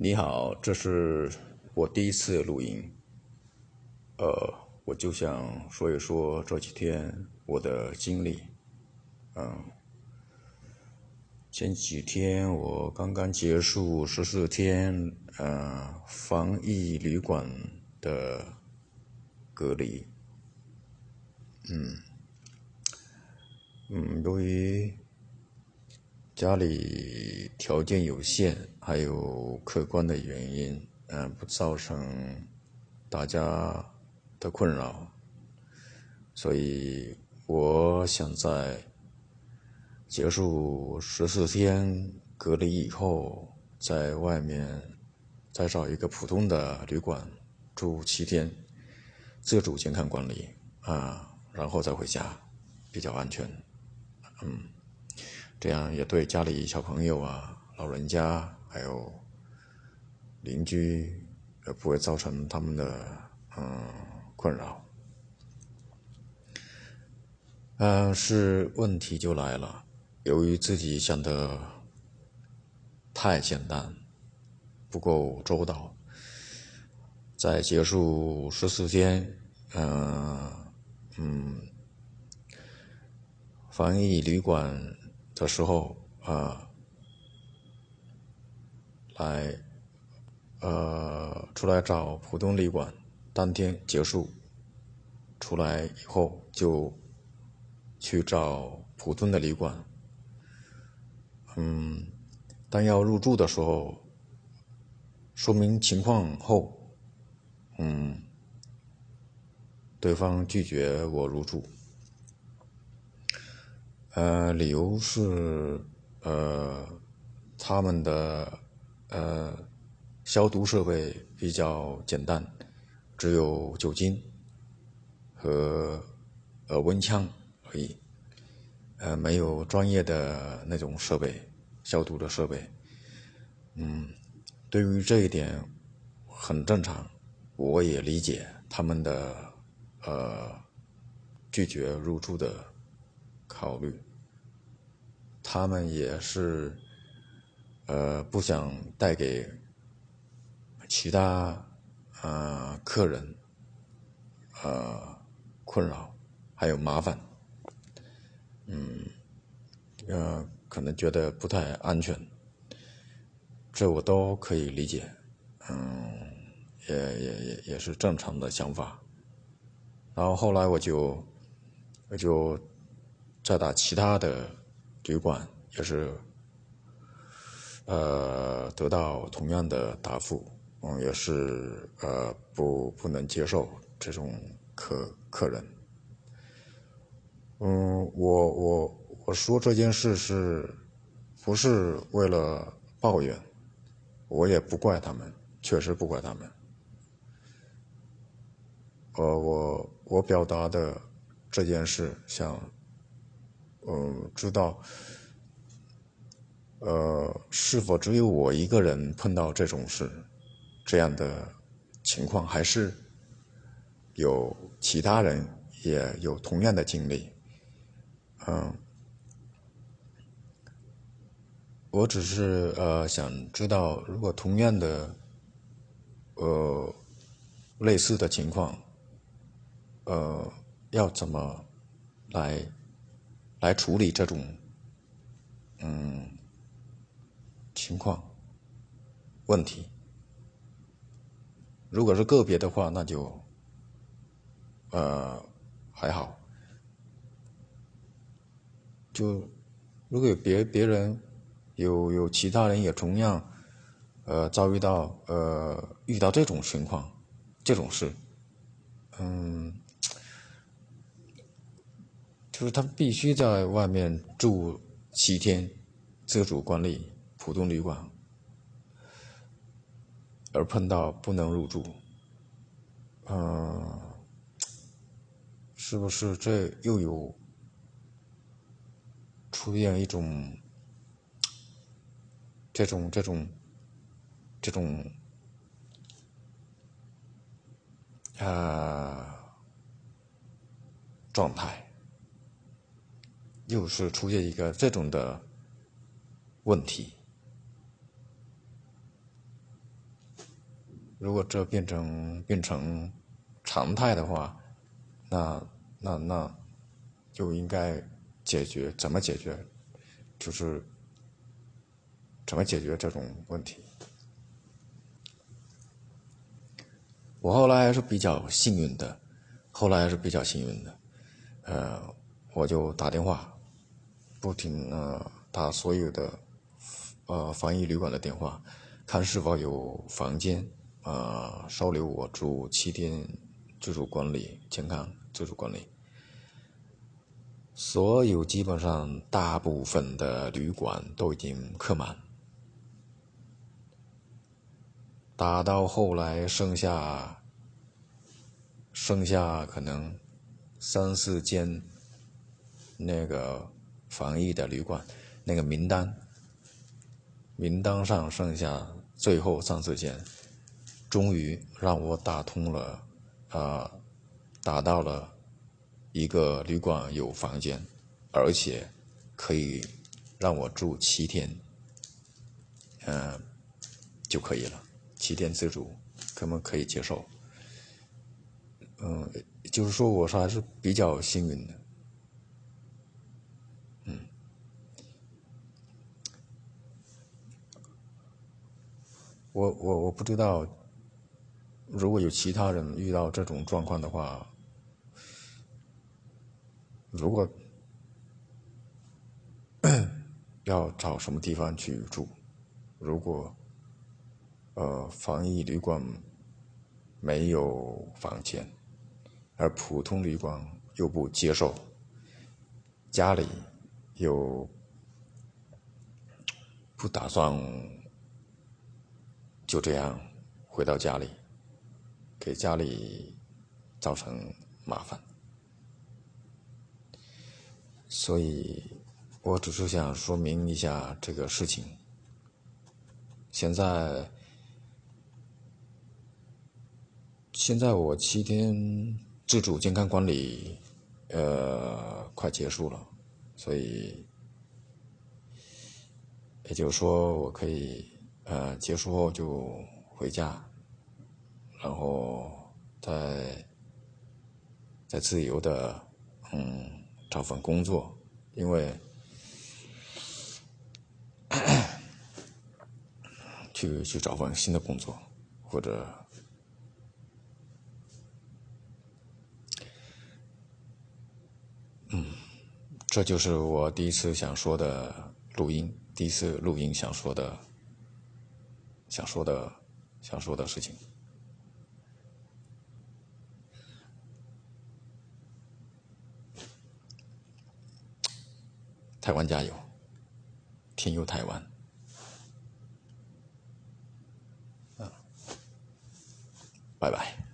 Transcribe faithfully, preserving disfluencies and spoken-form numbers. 你好，这是我第一次录音，呃，我就想说一说这几天我的经历。嗯，前几天我刚刚结束十四天呃防疫旅馆的隔离。嗯嗯，由于家里条件有限，还有客观的原因，嗯，不造成大家的困扰，所以我想在结束十四天隔离以后，在外面再找一个普通的旅馆住七天，自主健康管理啊，然后再回家，比较安全。嗯。这样也对家里小朋友啊、老人家还有邻居也不会造成他们的嗯困扰。但是问题就来了，由于自己想的太简单，不够周到，在结束十四天嗯嗯防疫旅馆的时候啊、呃，来呃出来找普通旅馆，当天结束，出来以后就去找普通的旅馆。嗯，当要入住的时候，说明情况后，嗯，对方拒绝我入住。呃，理由是，呃，他们的呃消毒设备比较简单，只有酒精和呃温枪而已，呃，没有专业的那种设备消毒的设备。嗯，对于这一点很正常，我也理解他们的呃拒绝入住的考虑。他们也是呃不想带给其他呃客人呃困扰还有麻烦，嗯呃可能觉得不太安全，这我都可以理解，嗯也也也也是正常的想法。然后后来我就我就再打其他的旅馆，也是呃得到同样的答复，嗯也是呃不不能接受这种客客人。嗯我我我说这件事是不是为了抱怨，我也不怪他们，确实不怪他们。呃我我表达的这件事想嗯，知道，呃，是否只有我一个人碰到这种事，这样的情况，还是有其他人也有同样的经历？嗯，我只是呃想知道，如果同样的呃类似的情况，呃，要怎么来？来处理这种嗯情况问题。如果是个别的话，那就呃还好，就如果有别别人有有其他人也同样呃遭遇到呃遇到这种情况这种事，嗯就是他必须在外面住七天，自主管理普通旅馆，而碰到不能入住，嗯、呃，是不是这又有出现一种这种这种这种啊、呃、状态？又是出现一个这种的问题，如果这变成变成常态的话，那那那就应该解决，怎么解决，就是怎么解决这种问题。我后来还是比较幸运的，后来还是比较幸运的，呃，我就打电话，不停呃打所有的呃防疫旅馆的电话，看是否有房间，呃，收留我住七天自主管理，健康自主管理。所有基本上大部分的旅馆都已经客满。打到后来剩下剩下可能三四间那个防疫的旅馆，那个名单名单上剩下最后三四间，终于让我打通了啊、呃，打到了一个旅馆有房间，而且可以让我住七天，嗯、呃，就可以了。七天自主，可不可以接受？嗯，就是说我还是比较幸运的。嗯，我我我不知道，如果有其他人遇到这种状况的话，如果要找什么地方去住，如果呃，防疫旅馆没有房间，而普通旅馆又不接受，家里又不打算就这样回到家里，给家里造成麻烦。所以我只是想说明一下这个事情。现在现在我七天自主健康管理，呃，快结束了，所以也就是说，我可以呃结束后就回家，然后再再自由的嗯找份工作，因为咳咳去去找份新的工作或者。嗯，这就是我第一次想说的录音，第一次录音想说的，想说的，想说的事情。台湾加油，天佑台湾。啊，拜拜。